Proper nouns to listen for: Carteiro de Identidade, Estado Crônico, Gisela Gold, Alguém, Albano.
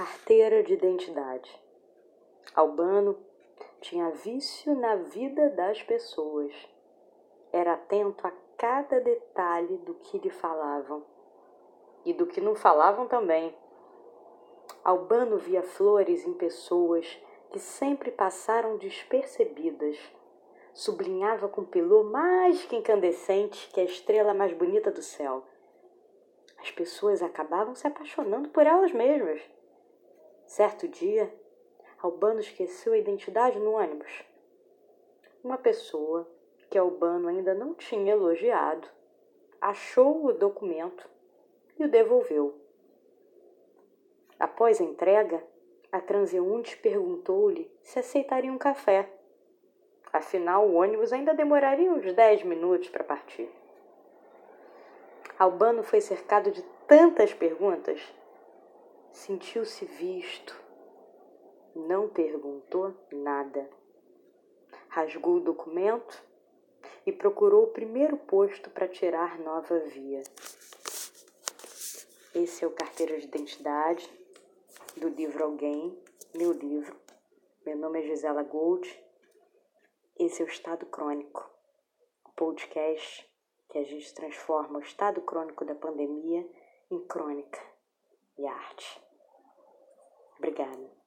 Carteira de Identidade. Albano tinha vício na vida das pessoas. Era atento a cada detalhe do que lhe falavam e do que não falavam também. Albano via flores em pessoas que sempre passaram despercebidas. Sublinhava com pelor mais que incandescente que a estrela mais bonita do céu. As pessoas acabavam se apaixonando por elas mesmas. Certo dia, Albano esqueceu a identidade no ônibus. Uma pessoa que Albano ainda não tinha elogiado achou o documento e o devolveu. Após a entrega, a transeunte perguntou-lhe se aceitaria um café. Afinal, o ônibus ainda demoraria uns 10 minutos para partir. Albano foi cercado de tantas perguntas. Sentiu-se visto. Não perguntou nada. Rasgou o documento e procurou o primeiro posto para tirar nova via. Esse é o Carteiro de Identidade, do livro Alguém, meu livro. Meu nome é Gisela Gold. Esse é o Estado Crônico, o podcast que a gente transforma o estado crônico da pandemia em crônica e arte. Obrigada.